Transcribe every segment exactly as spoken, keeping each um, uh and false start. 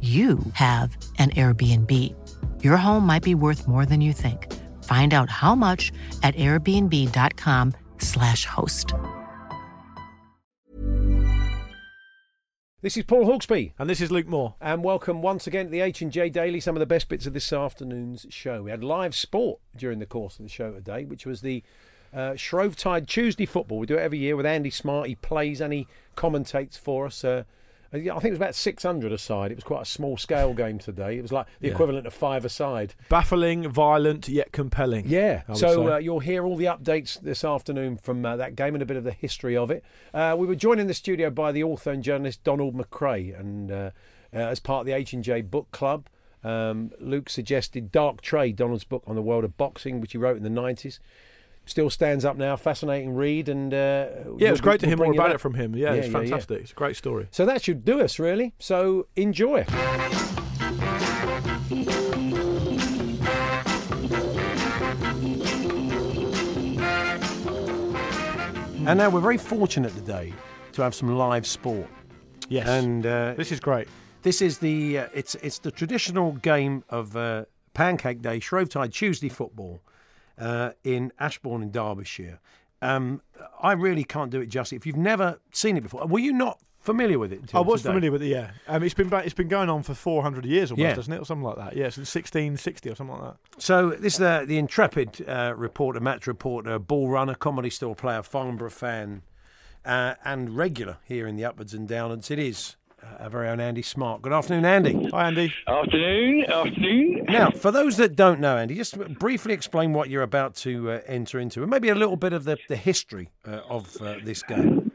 you have an Airbnb. Your home might be worth more than you think. Find out how much at airbnb.com slash host. This is Paul Hawksby. And this is Luke Moore. And welcome once again to the H and J Daily, some of the best bits of this afternoon's show. We had live sport during the course of the show today, which was the uh, Shrovetide Tuesday football. We do it every year with Andy Smart. He plays and he commentates for us. Uh, I think it was about six hundred a side. It was quite a small-scale game today. It was like the yeah. equivalent of five a side. Baffling, violent, yet compelling. Yeah. So uh, you'll hear all the updates this afternoon from uh, that game and a bit of the history of it. Uh, we were joined in the studio by the author and journalist Donald McRae, and uh, uh, as part of the H and J Book Club, um, Luke suggested Dark Trade, Donald's book on the world of boxing, which he wrote in the nineties. Still stands up now, fascinating read. And uh, yeah, it was great to hear more about it from him. Yeah, yeah it's yeah, fantastic. Yeah. It's a great story. So that should do us, really. So enjoy. And now we're very fortunate today to have some live sport. Yes, and uh, this is great. This is the uh, it's it's the traditional game of uh, Pancake Day, Shrovetide Tuesday football. Uh, in Ashbourne in Derbyshire. Um, I really can't do it justice. If you've never seen it before, were you not familiar with it until I was today? Familiar with it, yeah. Um, it's been it's been going on for four hundred years almost, yeah. hasn't it, or something like that? Yeah, since sixteen sixty or something like that. So this is uh, the intrepid uh, reporter, match reporter, ball runner, comedy store player, Farnborough fan, uh, and regular here in the Upwards and Downwards. It is uh, our very own Andy Smart. Good afternoon, Andy. Hi, Andy. Afternoon, afternoon. Now, for those that don't know, Andy, just briefly explain what you're about to uh, enter into, and maybe a little bit of the, the history uh, of uh, this game.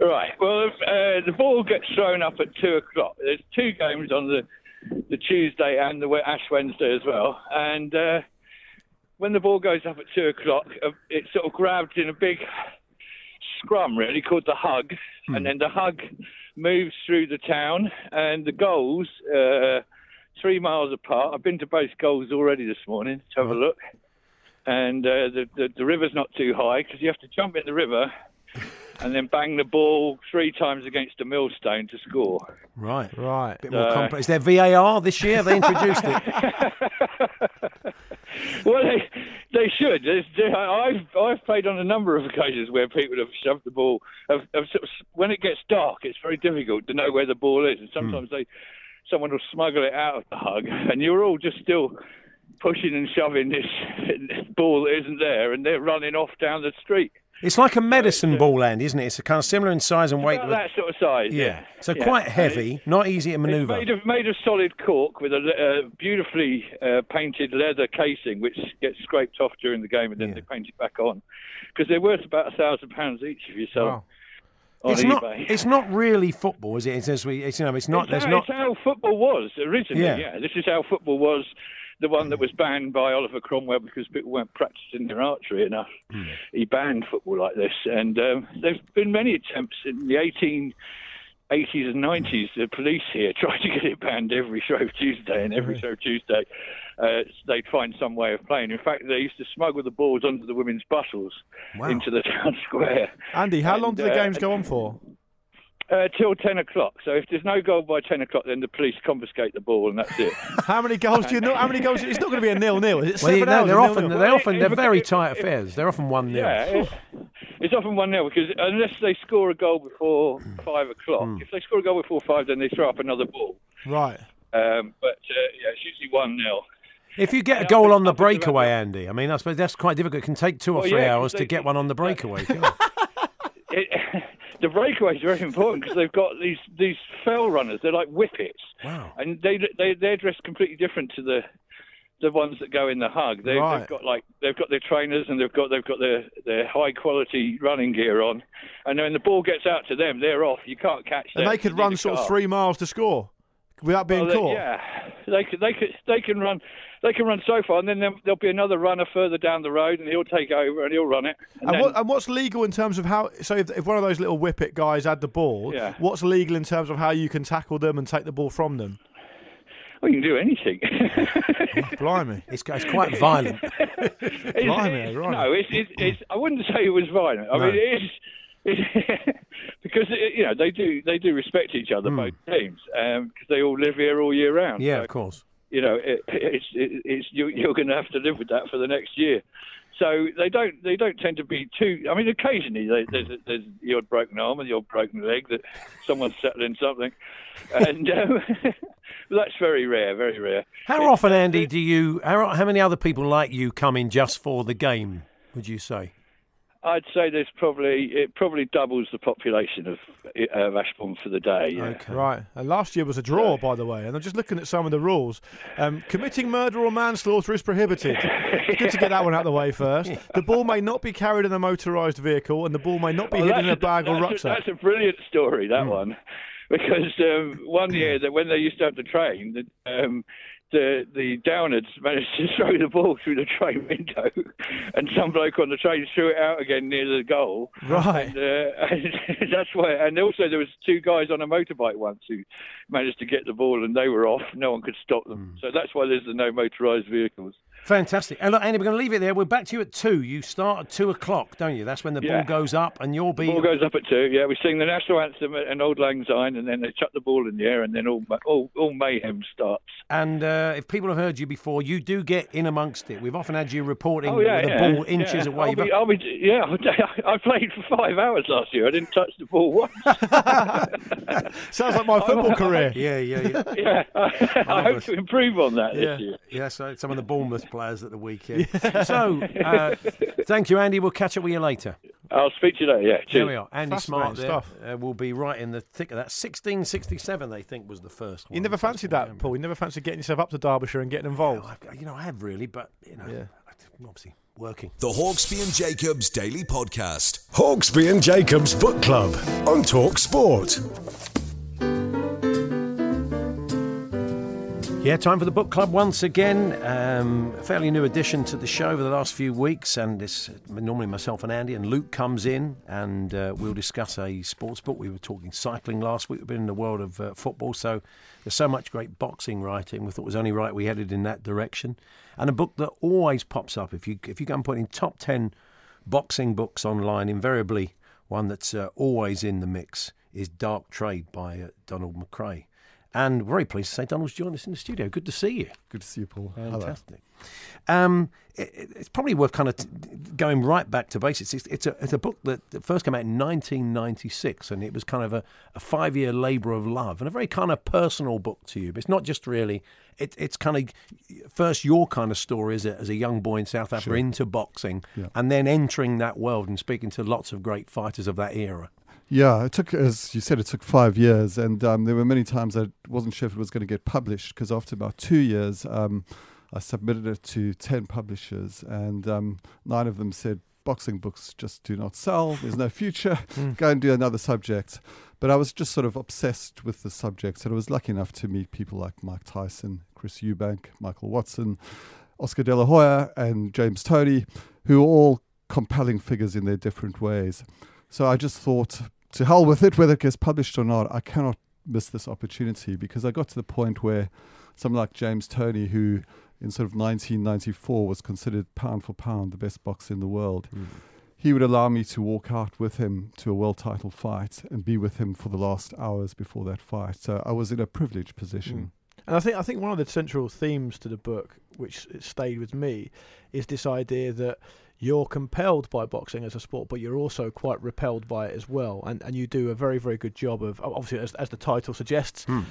Right. Well, uh, the ball gets thrown up at two o'clock. There's two games on the the Tuesday and the Ash Wednesday as well. And uh, when the ball goes up at two o'clock, it's sort of grabbed in a big scrum, really, called the hug. Mm. And then the hug moves through the town, and the goals uh, three miles apart. I've been to both goals already this morning to have a look, and uh, the, the the river's not too high because you have to jump in the river and then bang the ball three times against a millstone to score. Right, right. A bit more uh, complex. Is there V A R this year? They introduced it. Well, they they should. I've I've played on a number of occasions where people have shoved the ball. Have, have, when it gets dark, it's very difficult to know where the ball is, and sometimes mm. they someone will smuggle it out of the hug, and you're all just still pushing and shoving this, this ball that isn't there, and they're running off down the street. It's like a medicine ball, Andy, isn't it? It's a kind of similar in size and it's weight. About that sort of size. Yeah. yeah. So yeah. quite heavy, not easy to manoeuvre. It's made of, made of solid cork with a uh, beautifully uh, painted leather casing, which gets scraped off during the game and then yeah. they paint it back on. Because they're worth about one thousand pounds each if you sell them. Wow. On it's eBay. Not. It's not really football, is it? It's, it's, it's you know. It's not. It's there's how, not. It's how football was originally. Yeah. yeah. This is how football was. The one that was banned by Oliver Cromwell because people weren't practicing their archery enough. Mm. He banned football like this. And um, there's been many attempts in the eighteen eighties and nineties. The police here tried to get it banned every Shrove Tuesday, and every Shrove Tuesday uh, they'd find some way of playing. In fact, they used to smuggle the balls onto the women's bustles wow. into the town square. Andy, how and, long do the games uh, go on for? Uh, till ten o'clock. So if there's no goal by ten o'clock, then the police confiscate the ball, and that's it. how many goals do you know? How many goals? It's not going to be a nil-nil. Is it? Well, you know, they're often nil-nil. They're well, often it, they're it, very it, tight it, affairs. They're often one nil. Yeah, it's, it's often one nil because unless they score a goal before five o'clock, mm. if they score a goal before five, then they throw up another ball. Right. Um, but uh, yeah, it's usually one nil. If you get and a goal on the breakaway, Andy, I mean, I suppose that's quite difficult. It can take two or well, three yeah, hours they, to get one on the breakaway. It, the breakaway is very important because they've got these these fell runners. They're like whippets. Wow. And they they they're dressed completely different to the the ones that go in the hug. They, right. They've got like they've got their trainers and they've got they've got their, their high quality running gear on. And when the ball gets out to them, they're off. You can't catch them. And they could run sort of three miles to score without being well, caught. They, yeah, they could they could they can run. They can run so far, and then there'll be another runner further down the road, and he'll take over and he'll run it. And, and, then... what, and what's legal in terms of how? So, if, if one of those little whippet guys had the ball, yeah. What's legal in terms of how you can tackle them and take the ball from them? Well, you can do anything. Oh, blimey, it's, it's quite violent. It's, blimey, it's, right? No, it's, it's, it's. I wouldn't say it was violent. I no. mean, it is. Because you know they do they do respect each other, mm. both teams, because um, they all live here all year round. Yeah, so. Of course. You know, it, it's it, it's you, you're going to have to live with that for the next year. So they don't they don't tend to be too. I mean, occasionally they, there's a, there's the odd broken arm and the odd broken leg that someone's settling something, and um, that's very rare, very rare. How it, often, Andy, do you? How how many other people like you come in just for the game? Would you say? I'd say there's probably it probably doubles the population of, of Ashbourne for the day. Yeah. Okay. Right. And last year was a draw, by the way. And I'm just looking at some of the rules. Um, committing murder or manslaughter is prohibited. It's good to get that one out of the way first. The ball may not be carried in a motorised vehicle, and the ball may not be oh, hidden in a bag a, or rucksack. A, that's a brilliant story, that mm. one, because um, one year that when they used to have the train. Um, The, the downwards managed to throw the ball through the train window, and some bloke on the train threw it out again near the goal. Right. And, uh, and that's why. And also there was two guys on a motorbike once who managed to get the ball, and they were off. No one could stop them. Mm. So that's why there's the no motorised vehicles. Fantastic. And look, Andy, we're going to leave it there. We're back to you at two. You start at two o'clock, don't you? That's when the yeah. ball goes up, and you'll be. The ball goes up at two. Yeah, we sing the national anthem and Auld Lang Syne, and then they chuck the ball in the air, and then all all, all mayhem starts. And. Uh... Uh, if people have heard you before, you do get in amongst it. We've often had you reporting oh, yeah, with yeah, the ball yeah, inches yeah. away. I'll be, I'll be, yeah, I played for five hours last year. I didn't touch the ball once. Sounds like my football I, career. I, yeah, yeah, yeah. yeah I, I hope to improve on that yeah. this year. Yeah, so some of the Bournemouth players at the weekend. Yeah. So, uh, thank you, Andy. We'll catch up with you later. I'll speak to you later, yeah. Cheers. Here we are. Andy Smart there. Uh, we'll be right in the thick of that. sixteen sixty-seven, they think, was the first one. You never fancied that, remember. Paul? You never fancied getting yourself up to Derbyshire and getting involved? Yeah, I, you know, I have really, but, you know, yeah. obviously working. The Hawksby and Jacobs Daily Podcast. Hawksby and Jacobs Book Club on Talk Sport. Yeah, time for the book club once again. Um, a fairly new addition to the show over the last few weeks, and it's normally myself and Andy, and Luke comes in, and uh, we'll discuss a sports book. We were talking cycling last week. We've been in the world of uh, football, so there's so much great boxing writing. We thought it was only right we headed in that direction. And a book that always pops up. If you if you go and put in top ten boxing books online, invariably one that's uh, always in the mix is Dark Trade by uh, Donald McRae. And we're very pleased to say Donald's joined us in the studio. Good to see you. Good to see you, Paul. Fantastic. Um, it, it's probably worth kind of t- going right back to basics. It's, it's, a, it's a book that first came out in nineteen ninety-six, and it was kind of a, a five-year labour of love and a very kind of personal book to you. But it's not just really, it, it's kind of first your kind of story as a, as a young boy in South Africa sure. into boxing yeah. and then entering that world and speaking to lots of great fighters of that era. Yeah, it took, as you said, it took five years, and um, there were many times I wasn't sure if it was going to get published, because after about two years, um, I submitted it to ten publishers, and um, nine of them said, boxing books just do not sell, there's no future, mm. go and do another subject. But I was just sort of obsessed with the subject, and I was lucky enough to meet people like Mike Tyson, Chris Eubank, Michael Watson, Oscar De La Hoya, and James Toney, who are all compelling figures in their different ways. So I just thought, to hell with it, whether it gets published or not, I cannot miss this opportunity, because I got to the point where someone like James Toney, who in sort of nineteen ninety-four was considered pound for pound the best boxer in the world, mm. he would allow me to walk out with him to a world title fight and be with him for the last hours before that fight. So I was in a privileged position. Mm. And I think I think one of the central themes to the book, which stayed with me, is this idea that you're compelled by boxing as a sport, but you're also quite repelled by it as well. And and you do a very, very good job of, obviously, as, as the title suggests, mm.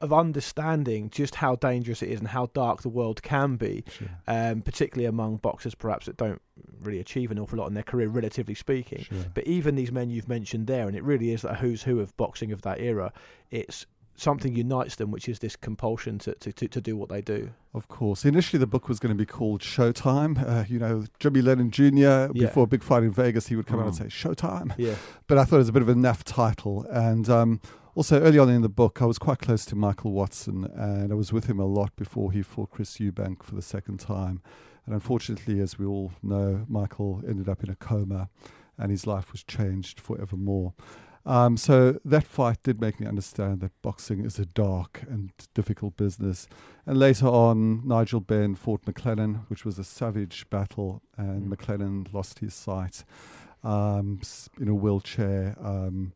of understanding just how dangerous it is and how dark the world can be, sure. um, particularly among boxers perhaps that don't really achieve an awful lot in their career, relatively speaking. Sure. But even these men you've mentioned there, and it really is that who's who of boxing of that era, it's something unites them, which is this compulsion to, to, to do what they do. Of course. Initially, the book was going to be called Showtime. Uh, you know, Jimmy Lennon Junior, before yeah. a big fight in Vegas, he would come mm. out and say, Showtime. Yeah. But I thought it was a bit of a naff title. And um, also, early on in the book, I was quite close to Michael Watson, and I was with him a lot before he fought Chris Eubank for the second time. And unfortunately, as we all know, Michael ended up in a coma, and his life was changed forevermore. Um, so that fight did make me understand that boxing is a dark and difficult business. And later on, Nigel Benn fought McClellan, which was a savage battle, and mm. McClellan lost his sight um, in a wheelchair. Um,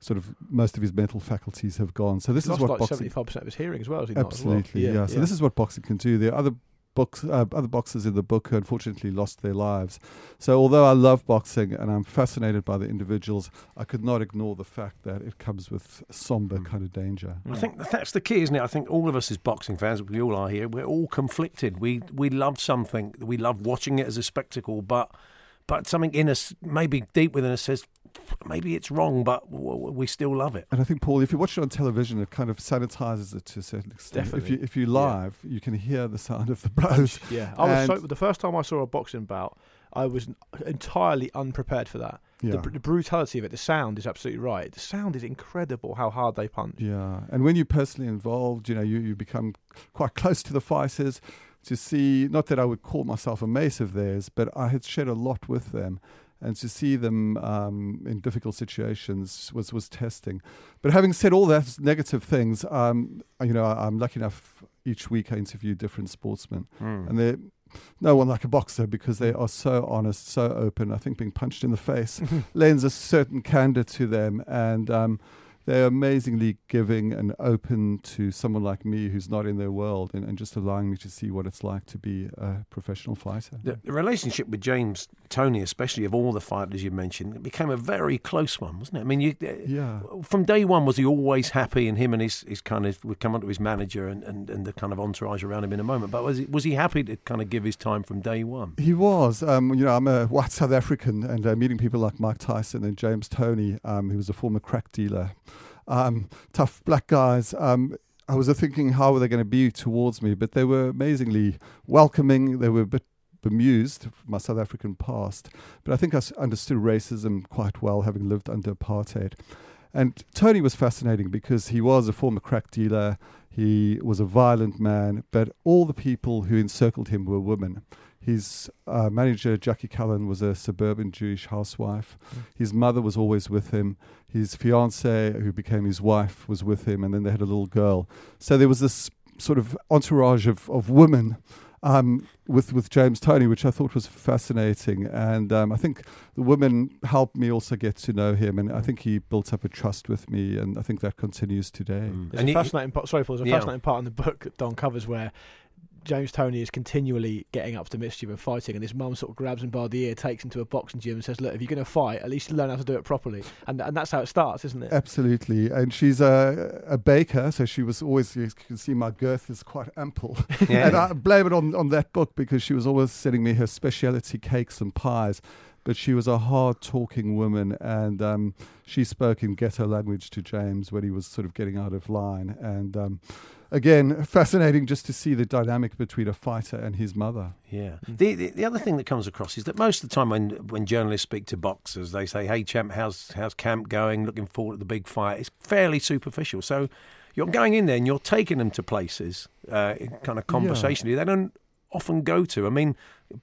sort of most of his mental faculties have gone. So this he is what like boxing. seventy-five percent of his hearing as well. Is he absolutely, not as well? Yeah, yeah. So yeah. this is what boxing can do. There are other Box, uh, other boxers in the book who unfortunately lost their lives. So although I love boxing and I'm fascinated by the individuals, I could not ignore the fact that it comes with somber mm. kind of danger. I think that's the key, isn't it? I think all of us as boxing fans, we all are here, we're all conflicted. We we love something. We love watching it as a spectacle, but but something in us, maybe deep within us, says, maybe it's wrong, but we still love it. And I think, Paul, if you watch it on television, it kind of sanitizes it to a certain extent. Definitely. If you, if you live, yeah. you can hear the sound of the blows. Yeah, I was so, the first time I saw a boxing bout, I was entirely unprepared for that. Yeah. The, the brutality of it, the sound is absolutely right. The sound is incredible, how hard they punch. Yeah, and when you're personally involved, you know, you, you become quite close to the fighters to see, not that I would call myself a mate of theirs, but I had shared a lot with them. And to see them um, in difficult situations was, was testing. But having said all those negative things, um, you know, I, I'm lucky enough each week I interview different sportsmen. Mm. And they're no one like a boxer because they are so honest, so open. I think being punched in the face lends a certain candor to them. And um, they're amazingly giving and open to someone like me who's not in their world and, and just allowing me to see what it's like to be a professional fighter. The, the relationship with James Toney, especially of all the fighters you mentioned, it became a very close one, wasn't it? I mean, you, yeah. from day one, was he always happy? And him and his, his kind of, we'll come on to his manager and, and, and the kind of entourage around him in a moment, but was he, was he happy to kind of give his time from day one? He was. Um, you know, I'm a white South African and uh, meeting people like Mike Tyson and James Toney, um, who was a former crack dealer. Um, tough black guys. Um, I was thinking, how were they going to be towards me? But they were amazingly welcoming. They were a bit bemused, my South African past. But I think I understood racism quite well, having lived under apartheid. And Toney was fascinating because he was a former crack dealer. He was a violent man. But all the people who encircled him were women. His uh, manager, Jackie Cullen, was a suburban Jewish housewife. Mm. His mother was always with him. His fiancée, who became his wife, was with him. And then they had a little girl. So there was this sort of entourage of, of women um, with, with James Toney, which I thought was fascinating. And um, I think the women helped me also get to know him. And I think he built up a trust with me. And I think that continues today. Mm. It's and a fascinating, he, sorry, Paul, there's a yeah. fascinating part in the book that Don covers where James Toney is continually getting up to mischief and fighting, and his mum sort of grabs him by the ear, takes him to a boxing gym and says, look, if you're going to fight, at least learn how to do it properly. And and that's how it starts, isn't it? Absolutely. And she's a, a baker, so she was always, you can see my girth is quite ample. Yeah. And I blame it on, on that book because she was always sending me her speciality cakes and pies. But she was a hard-talking woman, and um, she spoke in ghetto language to James when he was sort of getting out of line. And um, again, fascinating just to see the dynamic between a fighter and his mother. Yeah. The, the the other thing that comes across is that most of the time when when journalists speak to boxers, they say, hey, champ, how's how's camp going? Looking forward to the big fight. It's fairly superficial. So you're going in there and you're taking them to places, uh, kind of conversationally. Yeah. They don't often go to. I mean,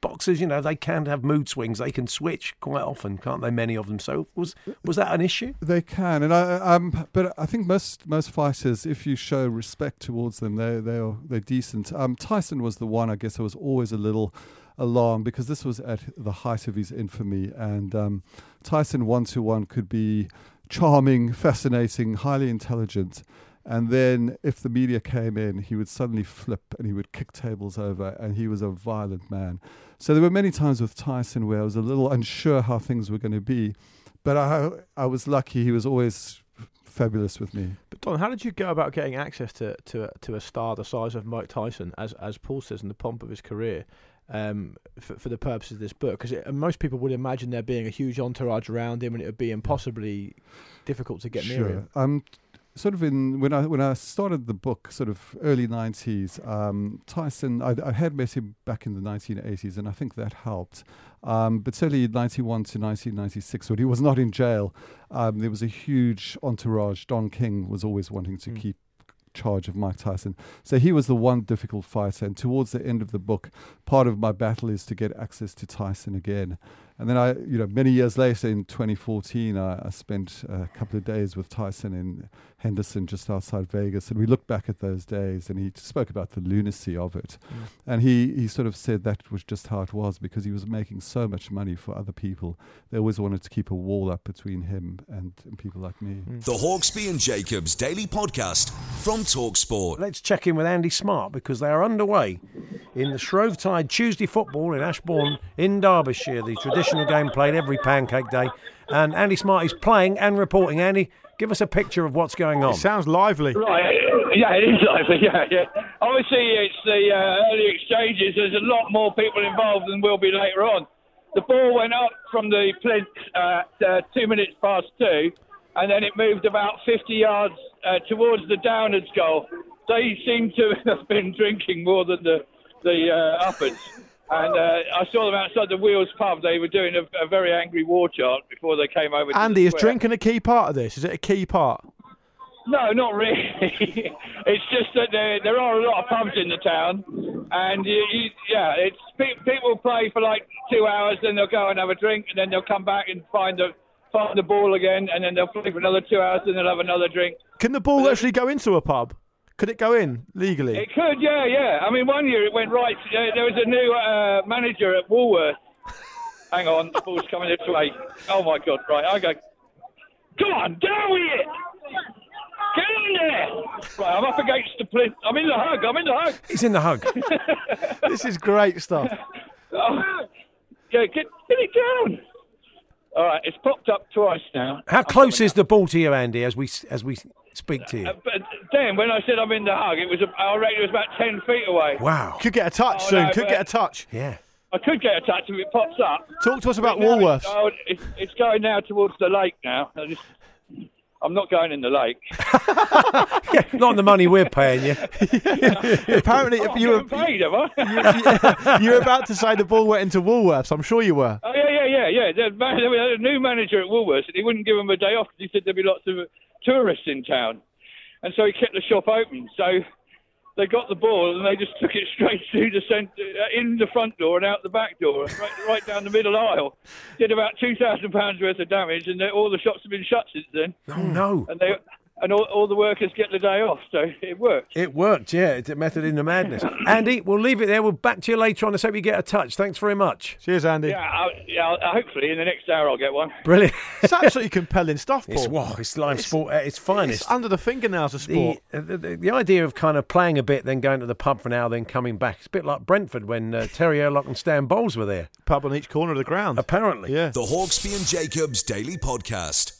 boxers, you know, they can have mood swings. They can switch quite often, can't they? Many of them. So was was that an issue? They can, and I um, but I think most most fighters, if you show respect towards them, they they are they're decent. Um, Tyson was the one. I guess I was always a little alarmed because this was at the height of his infamy, and um, Tyson one to one could be charming, fascinating, highly intelligent. And then if the media came in, he would suddenly flip and he would kick tables over, and he was a violent man. So there were many times with Tyson where I was a little unsure how things were going to be. But I I was lucky. He was always fabulous with me. But Don, how did you go about getting access to to, to a star the size of Mike Tyson, as as Paul says, in the pomp of his career, um, for, for the purposes of this book? Because most people would imagine there being a huge entourage around him, and it would be impossibly difficult to get sure. near him. Um, sort of in when I when I started the book, sort of early nineties, um, Tyson, I, I had met him back in the nineteen eighties, and I think that helped. Um, but certainly ninety-one to nineteen ninety-six, when he was not in jail, um, there was a huge entourage. Don King was always wanting to mm. keep charge of Mike Tyson. So he was the one difficult fighter. And towards the end of the book, part of my battle is to get access to Tyson again. And then I, you know, many years later in twenty fourteen, I, I spent a couple of days with Tyson in Henderson, just outside Vegas. And we looked back at those days, and he spoke about the lunacy of it. Mm. And he, he sort of said that was just how it was, because he was making so much money for other people. They always wanted to keep a wall up between him and, and people like me. Mm. The Hawksby and Jacobs Daily Podcast from TalkSport. Let's check in with Andy Smart, because they are underway in the Shrovetide Tuesday football in Ashbourne in Derbyshire, the traditional game played every Pancake Day, and Andy Smart is playing and reporting. Andy, give us a picture of what's going on. It sounds lively. Right, yeah, it is lively, yeah, yeah. Obviously, it's the uh, early exchanges. There's a lot more people involved than will be later on. The ball went up from the plinth at uh, two minutes past two, and then it moved about fifty yards uh, towards the Downers goal. They seem to have been drinking more than the, the uh, uppers. And uh, I saw them outside the Wheels pub. They were doing a, a very angry war chant before they came over. Andy, is drinking a key part of this? Is it a key part? No, not really. It's just that there, there are a lot of pubs in the town. And, you, you, yeah, it's people play for like two hours, then they'll go and have a drink, and then they'll come back and find the, find the ball again, and then they'll play for another two hours, and they'll have another drink. Can the ball but actually go into a pub? Could it go in legally? It could, yeah, yeah. I mean, one year it went right. Uh, there was a new uh, manager at Woolworths. Hang on, the ball's coming this way. Oh, my God, right. I go, come on, down with it. Get in there. Right, I'm up against the plinth. I'm in the hug. I'm in the hug. He's in the hug. This is great stuff. Oh, yeah, get, get it down. All right, it's popped up twice now. How I'm close is up. The ball to you, Andy, as we as we speak to you? Uh, but then, when I said I'm in the hug, it was a, I reckon it was about ten feet away. Wow. Could get a touch oh, soon. No, could get a touch. Yeah. I could get a touch if it pops up. Talk to us about Woolworths. It's, it's, it's going now towards the lake now. I just, I'm not going in the lake. Yeah, not on the money we're paying you. Yeah. Apparently, oh, if you were paid, have I? You were about to say the ball went into Woolworths. I'm sure you were. Oh yeah, yeah, yeah, yeah. There was a new manager at Woolworths, and he wouldn't give them a day off. He said there'd be lots of tourists in town, and so he kept the shop open. So they got the ball, and they just took it straight through the centre, in the front door and out the back door, right, right down the middle aisle. Did about two thousand pounds worth of damage, and all the shops have been shut since then. Oh no! And they and all, all the workers get the day off, so it worked. It worked, yeah. It's a method in the madness. Andy, we'll leave it there. We'll back to you later on. Let's hope you get a touch. Thanks very much. Cheers, Andy. Yeah, I'll, yeah I'll, hopefully in the next hour I'll get one. Brilliant. It's absolutely compelling stuff, Paul. It's wow, it's live it's, sport at its finest. It's under the fingernails of sport. The, uh, the, the idea of kind of playing a bit, then going to the pub for an hour, then coming back. It's a bit like Brentford when uh, Terry Earlock and Stan Bowles were there. Pub on each corner of the ground. Apparently. Yeah. The Hawksby and Jacobs Daily Podcast.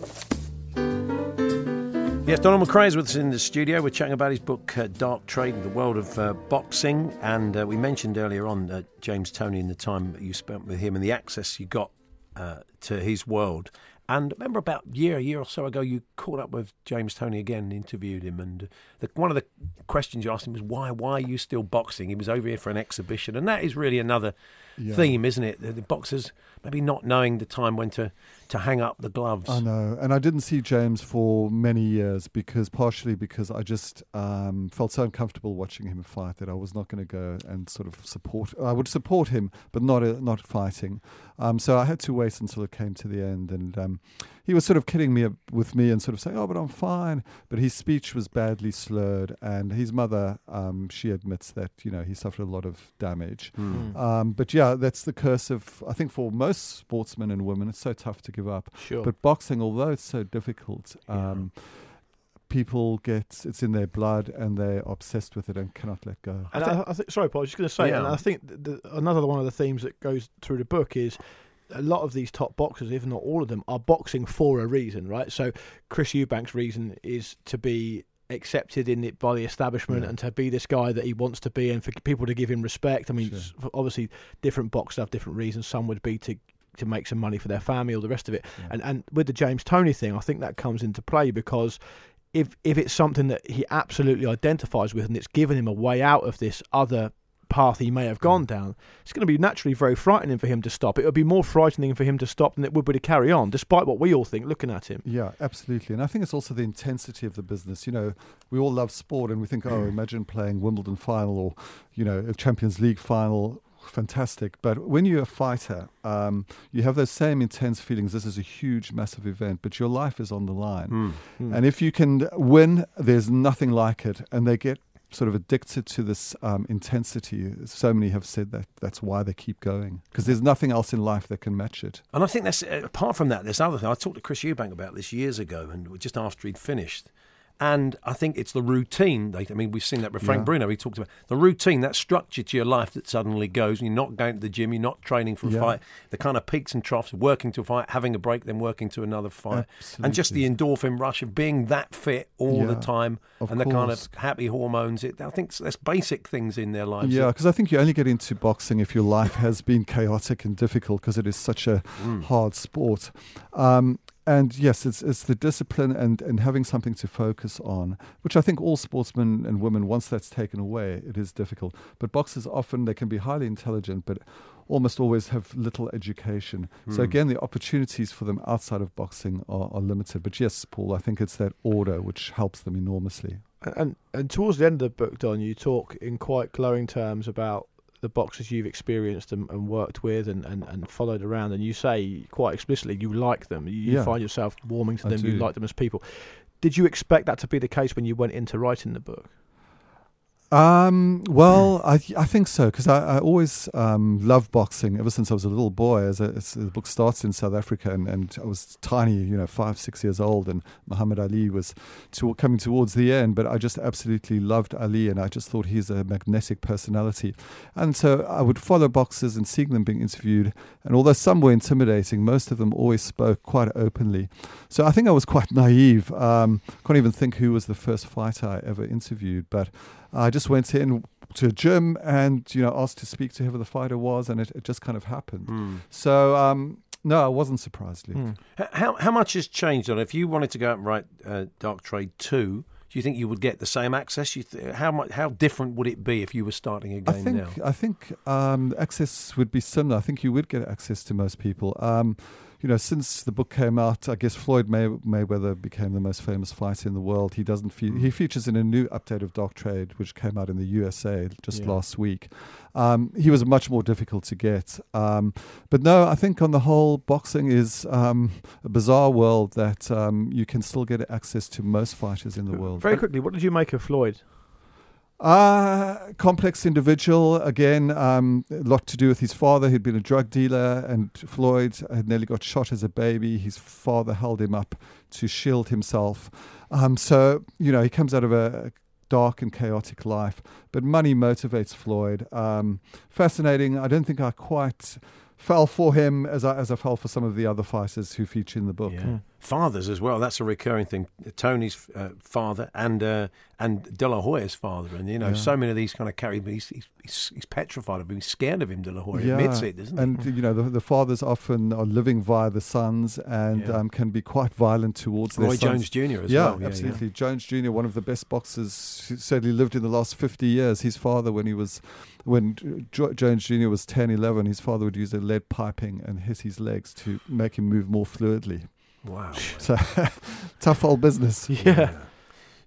Yes, Donald McRae is with us in the studio. We're chatting about his book, uh, Dark Trade, in the world of uh, boxing. And uh, we mentioned earlier on uh, James Toney and the time that you spent with him and the access you got uh, to his world. And remember about a year, a year or so ago, you caught up with James Toney again and interviewed him. And the, one of the questions you asked him was, why, why are you still boxing? He was over here for an exhibition. And that is really another yeah. theme, isn't it? The, the boxers maybe not knowing the time when to, to hang up the gloves. I know. And I didn't see James for many years, because partially because I just um, felt so uncomfortable watching him fight that I was not going to go and sort of support. I would support him, but not uh, not fighting. Um, so I had to wait until it came to the end. And um, he was sort of kidding me with me and sort of saying, oh, but I'm fine. But his speech was badly slurred. And his mother, um, she admits that, you know, he suffered a lot of damage. Mm. Um, but yeah, that's the curse of, I think, for most sportsmen and women. It's so tough to give up. Sure. But boxing, although it's so difficult, um, yeah. people get, it's in their blood and they're obsessed with it and cannot let go. And I th- I th- sorry, Paul, I was just going to say, yeah. and I think the, another one of the themes that goes through the book is a lot of these top boxers, if not all of them, are boxing for a reason, right? So Chris Eubank's reason is to be accepted in it by the establishment yeah. and to be this guy that he wants to be and for people to give him respect. I mean, sure. obviously different boxers have different reasons. Some would be to to make some money for their family or the rest of it. Yeah. And and with the James Toney thing, I think that comes into play because if if it's something that he absolutely identifies with and it's given him a way out of this other path he may have gone down, it's going to be naturally very frightening for him to stop. It would be more frightening for him to stop than it would be to carry on, despite what we all think looking at him. Yeah, absolutely. And I think it's also the intensity of the business. You know, we all love sport and we think, oh, imagine playing Wimbledon final or, you know, a Champions League final. Fantastic. But when you're a fighter, um, you have those same intense feelings. This is a huge, massive event, but your life is on the line. Mm, mm. And if you can win, there's nothing like it. And they get sort of addicted to this um, intensity. So many have said that that's why they keep going, because there's nothing else in life that can match it. And I think that's, apart from that, there's other thing. I talked to Chris Eubank about this years ago, and just after he'd finished. And I think it's the routine. I mean, we've seen that with Frank yeah. Bruno. He talked about the routine, that structure to your life that suddenly goes. You're not going to the gym. You're not training for a yeah. fight. The kind of peaks and troughs, working to a fight, having a break, then working to another fight. Absolutely. And just the endorphin rush of being that fit all yeah, the time. Of and the course. Kind of happy hormones. It, I think that's basic things in their lives. Yeah, because I think you only get into boxing if your life has been chaotic and difficult, because it is such a mm. hard sport. Um And yes, it's it's the discipline and, and having something to focus on, which I think all sportsmen and women, once that's taken away, it is difficult. But boxers often, they can be highly intelligent, but almost always have little education. Mm. So again, the opportunities for them outside of boxing are, are limited. But yes, Paul, I think it's that order which helps them enormously. And, and towards the end of the book, Don, you talk in quite glowing terms about the boxers you've experienced and, and worked with and, and, and followed around, and you say quite explicitly you like them. You, yeah. you find yourself warming to them. You like them as people. Did you expect that to be the case when you went into writing the book? Um, well, I I think so, because I, I always um, loved boxing ever since I was a little boy. As, a, as the book starts in South Africa, and, and I was tiny, you know, five, six years old, and Muhammad Ali was to, coming towards the end, but I just absolutely loved Ali, and I just thought he's a magnetic personality. And so I would follow boxers and seeing them being interviewed, and although some were intimidating, most of them always spoke quite openly. So I think I was quite naive. Um, can't even think who was the first fighter I ever interviewed, but I just went in to a gym and, you know, asked to speak to whoever the fighter was, and it, it just kind of happened. Mm. So, um, no, I wasn't surprised, Luke. Mm. How how much has changed on it? If you wanted to go out and write uh, Dark Trade two, do you think you would get the same access? You th- how much? How different would it be if you were starting again I think, now? I think um, access would be similar. I think you would get access to most people. Um, you know, since the book came out, I guess Floyd May- Mayweather became the most famous fighter in the world. He doesn't fe- he features in a new update of Dark Trade, which came out in the U S A just yeah. last week. Um, he was much more difficult to get. Um, but no, I think on the whole, boxing is um, a bizarre world that um, you can still get access to most fighters in the world. Very quickly, what did you make of Floyd? Uh, complex individual, again, um, a lot to do with his father, who'd been a drug dealer, and Floyd had nearly got shot as a baby. His father held him up to shield himself. Um, so, you know, he comes out of a dark and chaotic life, but money motivates Floyd. Um, fascinating. I don't think I quite fell for him as I, as I fell for some of the other fighters who feature in the book. Yeah. Fathers as well, that's a recurring thing. Tony's uh, father and uh, and De La Hoya's father, and you know, yeah. so many of these kind of carry, he's, he's, he's petrified of him, he's scared of him, De La Hoya yeah. admits it, doesn't and, he? And you know, the, the fathers often are living via the sons and yeah. um, can be quite violent towards Roy their sons. Jones Junior as yeah, well. Yeah, absolutely. Yeah. Jones Junior, one of the best boxers, certainly lived in the last fifty years. His father, when he was, when jo- Jones Junior was ten, eleven, his father would use a lead piping and hit his legs to make him move more fluidly. Wow. So, tough old business. Yeah. yeah.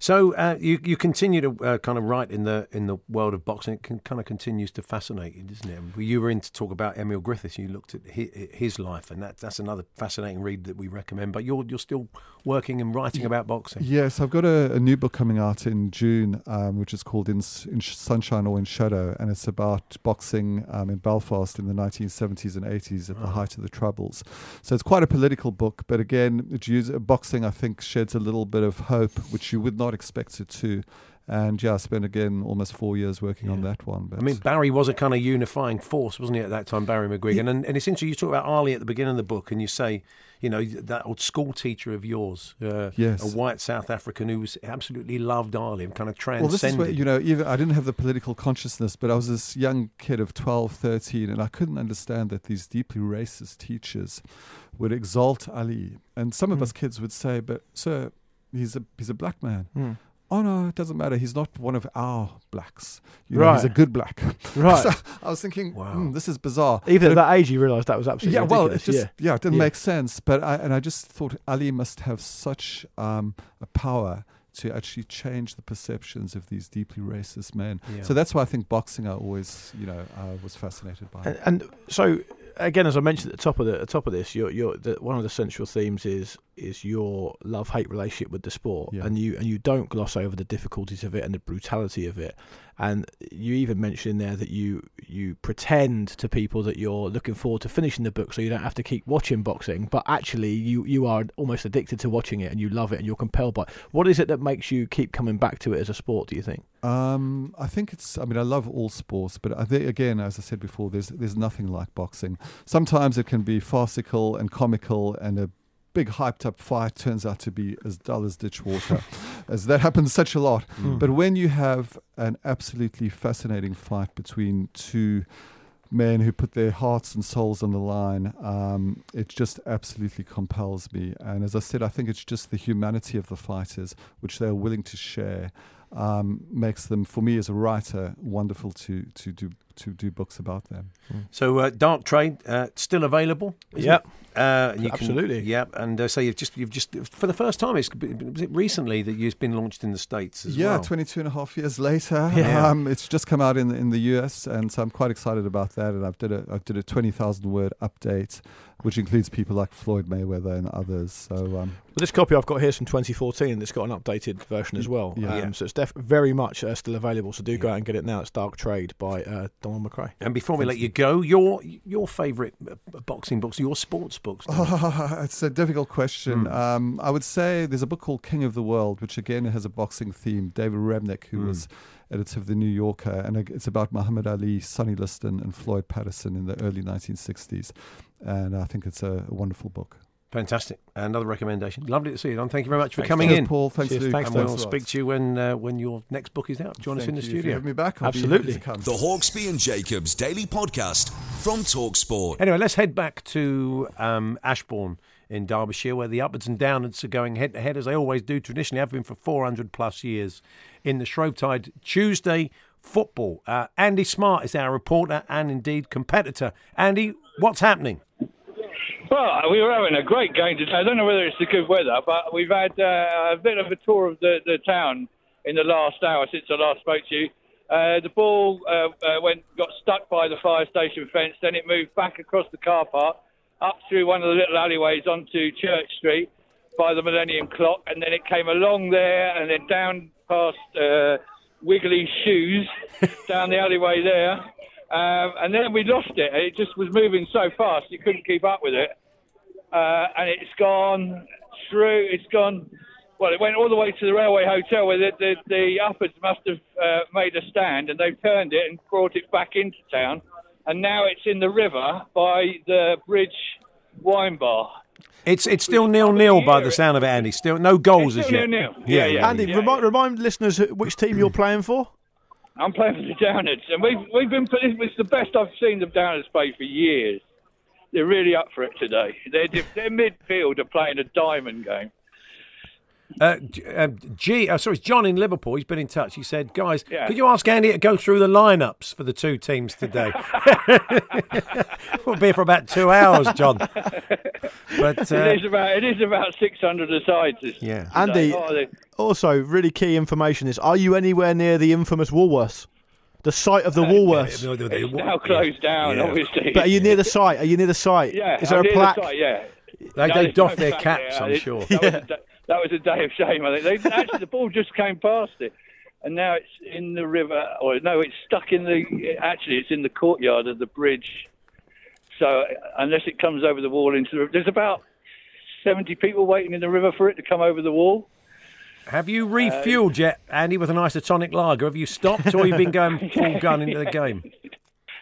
So uh, you you continue to uh, kind of write in the in the world of boxing. It can, kind of continues to fascinate you, doesn't it? You were in to talk about Emil Griffiths. You looked at his, his life, and that, that's another fascinating read that we recommend. But you're you're still working and writing about boxing. Yes, I've got a, a new book coming out in June, um, which is called in, in Sunshine or in Shadow, and it's about boxing um, in Belfast in the nineteen seventies and eighties at oh. the height of the Troubles. So it's quite a political book, but again, it's use, boxing, I think, sheds a little bit of hope, which you would not expected to. And yeah, I spent again almost four years working yeah. on that one. But I mean, Barry was a kind of unifying force, wasn't he, at that time, Barry McGuigan? Yeah. And, and it's interesting, you talk about Ali at the beginning of the book, and you say, you know, that old school teacher of yours, uh, yes. a white South African who was absolutely loved Ali and kind of transcended. Well, this is where, you know, even, I didn't have the political consciousness, but I was this young kid of twelve, thirteen, and I couldn't understand that these deeply racist teachers would exalt Ali. And some of mm. us kids would say, but sir, He's a he's a black man. Mm. Oh, no, it doesn't matter. He's not one of our blacks. You know, right. He's a good black. Right. So I was thinking, wow. mm, this is bizarre. Even but at that age, you realised that was absolutely yeah, ridiculous. Well, it just, yeah. yeah, it didn't yeah. make sense. But I, and I just thought Ali must have such um, a power to actually change the perceptions of these deeply racist men. Yeah. So that's why I think boxing I always, you know, uh, was fascinated by. And, and so, again, as I mentioned at the top of the, the top of this, you're, you're, the, one of the central themes is is your love hate relationship with the sport, yeah. and you and you don't gloss over the difficulties of it and the brutality of it. And you even mention in there that you you pretend to people that you're looking forward to finishing the book, so you don't have to keep watching boxing. But actually, you you are almost addicted to watching it, and you love it, and you're compelled by it. What is it that makes you keep coming back to it as a sport, do you think? Um, I think it's, I mean, I love all sports, but I think, again, as I said before, there's there's nothing like boxing. Sometimes it can be farcical and comical, and a big hyped up fight turns out to be as dull as ditch water, as that happens such a lot. Mm. But when you have an absolutely fascinating fight between two men who put their hearts and souls on the line, um, it just absolutely compels me. And as I said, I think it's just the humanity of the fighters, which they're willing to share, um, makes them, for me as a writer, wonderful to to do to do books about them. Mm. So uh, Dark Trade uh, still available? Yeah, uh, absolutely. Can, yeah, and uh, so you've just you've just for the first time, it's was it recently that it's been launched in the States as yeah, well. Yeah, twenty-two and a half years later, yeah. um, it's just come out in in the U S, and so I'm quite excited about that. And I've did a I did a twenty thousand word update, which includes people like Floyd Mayweather and others. So um, well, this copy I've got here is from twenty fourteen, and it's got an updated version as well. Yeah. Um, yeah. So it's def- very much uh, still available. So do yeah. go out and get it now. It's Dark Trade by Uh, Donald McRae. And before we let you go, your your favourite boxing books, your sports books? Oh, it's a difficult question. Mm. Um, I would say there's a book called King of the World, which again has a boxing theme. David Remnick, who mm. was editor of The New Yorker, and it's about Muhammad Ali, Sonny Liston and Floyd Patterson in the early nineteen sixties. And I think it's a wonderful book. Fantastic. Another recommendation. Lovely to see you, Don. Thank you very much for thanks coming in. Paul. Thanks, Cheers, Luke. Thanks, and we'll speak to you when uh, when your next book is out. Join Thank us in the you studio. Have me back. I'll Absolutely. The Hawksby and Jacobs Daily Podcast from TalkSport. Anyway, let's head back to um, Ashbourne in Derbyshire, where the upwards and downwards are going head to head, as they always do, traditionally have been for four hundred plus years, in the Shrovetide Tuesday football. Uh, Andy Smart is our reporter and indeed competitor. Andy, what's happening? Well, we were having a great game today. I don't know whether it's the good weather, but we've had uh, a bit of a tour of the, the town in the last hour since I last spoke to you. Uh, the ball uh, uh, went got stuck by the fire station fence, then it moved back across the car park, up through one of the little alleyways onto Church Street by the Millennium Clock, and then it came along there and then down past uh, Wiggly Shoes, down the alleyway there. Um, and then we lost it. It just was moving so fast you couldn't keep up with it. Uh, and it's gone through, it's gone, well, it went all the way to the railway hotel where the, the, the uppers must have uh, made a stand, and they've turned it and brought it back into town. And now it's in the river by the Bridge Wine Bar. It's it's still nil-nil by the sound of it, Andy. Still no goals as yet. Nil-nil. Yeah, yeah, yeah. Andy, yeah, remind, yeah. remind listeners which team you're playing for. I'm playing for the Downers, and we've we've been. It's the best I've seen the Downers play for years. They're really up for it today. They're their midfield are playing a diamond game. Uh, um, G, oh, sorry, John in Liverpool. He's been in touch. He said, "Guys, yeah. could you ask Andy to go through the lineups for the two teams today?" We'll be here for about two hours, John. But uh, it is about it is about six hundred aside. This, yeah, today. Andy. Oh, they... Also, really key information is: are you anywhere near the infamous Woolworths? The site of the uh, Woolworths. Yeah, it's now closed down, yeah. obviously. But are you near the site? Are you near the site? Yeah, is there I'm a plaque? The site, yeah, they, no, they doff their caps. There. I'm sure. Yeah. That was a day of shame, I think. They, actually, the ball just came past it. And now it's in the river. Or no, it's stuck in the... Actually, it's in the courtyard of the bridge. So unless it comes over the wall into the river... There's about seventy people waiting in the river for it to come over the wall. Have you refuelled uh, yet, Andy, with an isotonic lager? Have you stopped, or you've been going full gun into the game?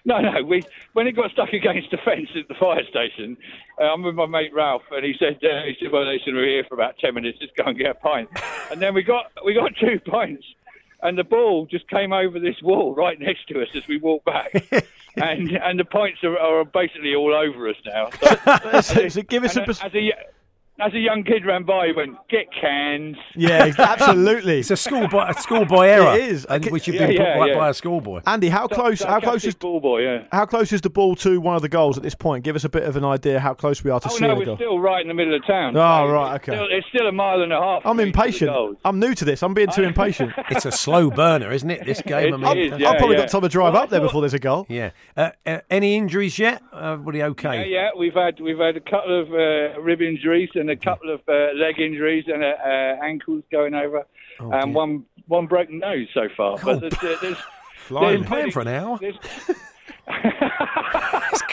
No, no. We, when it got stuck against the fence at the fire station, uh, I'm with my mate Ralph, and he said, uh, "He said, well, they should be here for about ten minutes. Just go and get a pint." And then we got we got two pints, and the ball just came over this wall right next to us as we walked back, and and the pints are, are basically all over us now. So, so, so give us a. Pers- as a As a young kid ran by, he went, "Get canned." Yeah, absolutely. It's a schoolboy, a schoolboy error. It is, and which you've yeah, been put yeah, like yeah. by a schoolboy. Andy, how so, close? So how close is ball, yeah. How close is the ball to one of the goals at this point? Give us a bit of an idea how close we are to oh, seeing no, a goal. Oh no, we're still right in the middle of town. Oh so right, okay. It's still, it's still a mile and a half. I'm impatient. I'm new to this. I'm being too impatient. It's a slow burner, isn't it? This game. It I mean, is, yeah, I've probably yeah. got time to drive well, up there thought... before there's a goal. Yeah. Uh, uh, any injuries yet? Everybody okay? Yeah, yeah. We've had we've had a couple of uh, rib injuries. And a couple of uh, leg injuries and uh, uh, ankles going over, oh, and dear. one one broken nose so far. Oh, but there's, there's, there's been playing for an hour. It's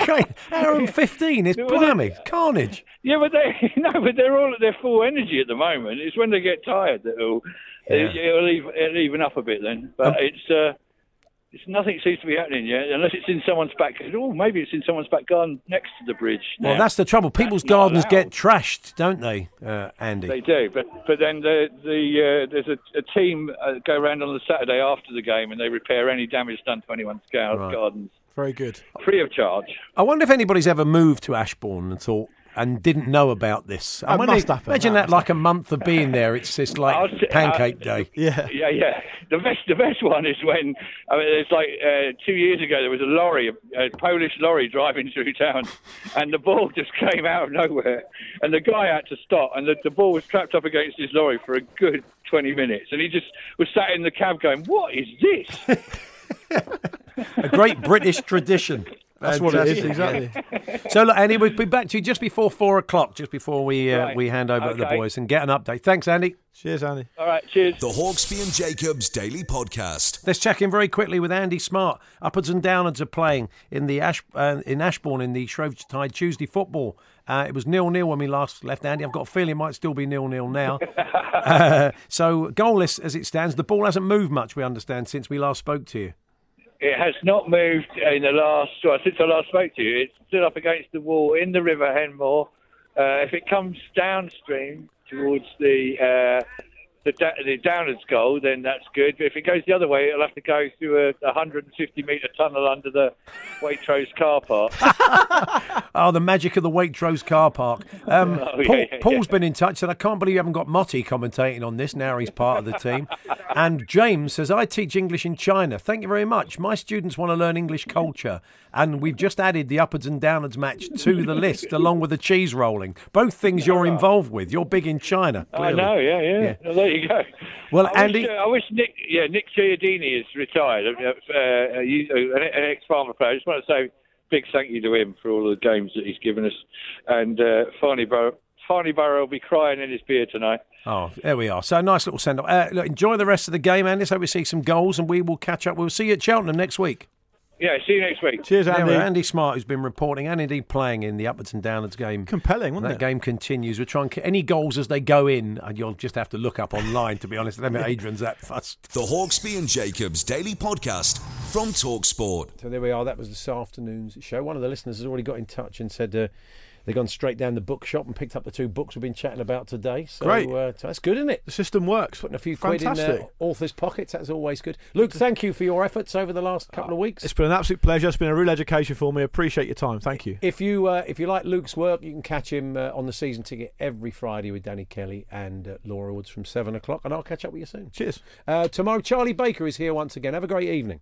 great. Hour and fifteen. It's blimey carnage. Yeah, but they no, but they're all at their full energy at the moment. It's when they get tired that it'll yeah. it'll, even, it'll even up a bit then. But um, it's. Uh, It's nothing seems to be happening yet, unless it's in someone's back. Oh, maybe it's in someone's back garden next to the bridge. Now. Well, that's the trouble. People's that's gardens get trashed, don't they, uh, Andy? They do, but but then the the uh, there's a, a team uh, go around on the Saturday after the game, and they repair any damage done to anyone's gar- right. gardens. Very good, free of charge. I wonder if anybody's ever moved to Ashbourne and thought. And didn't know about this. I must happen, imagine that, that like a month of being there. It's just like t- pancake uh, day. Yeah, yeah, yeah. The best, the best one is when I mean, it's like uh, two years ago. There was a lorry, a, a Polish lorry, driving through town, and the ball just came out of nowhere. And the guy had to stop, and the, the ball was trapped up against his lorry for a good twenty minutes, and he just was sat in the cab going, "What is this?" A great British tradition. That's what it is, exactly. So, look, Andy, we'll be back to you just before four o'clock, just before we uh, right. we hand over okay. to the boys and get an update. Thanks, Andy. Cheers, Andy. All right, cheers. The Hawksby and Jacobs Daily Podcast. Let's check in very quickly with Andy Smart. Upwards and downwards are playing in the Ash, uh, in Ashbourne in the Shrovetide Tuesday football. Uh, it was nil-nil when we last left, Andy. I've got a feeling it might still be nil-nil now. uh, so, goalless as it stands, the ball hasn't moved much, we understand, since we last spoke to you. It has not moved in the last, well, since I last spoke to you. It's still up against the wall in the River Henmore. Uh, if it comes downstream towards the uh, the, the downwards goal, then that's good. But if it goes the other way, it'll have to go through a one hundred fifty metre tunnel under the Waitrose car park. Oh, the magic of the Waitrose car park. Um, oh, yeah, Paul, yeah, Paul's yeah. been in touch, and I can't believe you haven't got Motti commentating on this. Now he's part of the team. And James says, I teach English in China. Thank you very much. My students want to learn English culture. And we've just added the upwards and downwards match to the list, along with the cheese rolling. Both things you're involved with. You're big in China, clearly. I know, yeah, yeah. yeah. Well, there you go. Well, I Andy... Wish, uh, I wish Nick yeah, Nick Giardini is retired, uh, an ex-farmer player. I just want to say big thank you to him for all the games that he's given us. And uh, Farney Borough will be crying in his beer tonight. Oh, there we are. So, nice little send-off. Uh, look, enjoy the rest of the game, Andy. So we see some goals, and we will catch up. We'll see you at Cheltenham next week. Yeah, see you next week. Cheers, Andy. Yeah, Andy Smart, who's been reporting and indeed playing in the upwards and downwards game. Compelling, wasn't that it? That game continues. We're trying any goals as they go in, and you'll just have to look up online, to be honest. I don't think Adrian's that fussed. The Hawksby and Jacobs Daily Podcast from TalkSport. So there we are. That was this afternoon's show. One of the listeners has already got in touch and said... Uh, They've gone straight down the bookshop and picked up the two books we've been chatting about today. So, Great. Uh, so that's good, isn't it? The system works. Putting a few Fantastic. quid in uh, authors' pockets, that's always good. Luke, thank you for your efforts over the last couple uh, of weeks. It's been an absolute pleasure. It's been a real education for me. I appreciate your time. Thank you. If you uh, if you like Luke's work, you can catch him uh, on the season ticket every Friday with Danny Kelly and uh, Laura Woods from seven o'clock. And I'll catch up with you soon. Cheers. Uh, tomorrow, Charlie Baker is here once again. Have a great evening.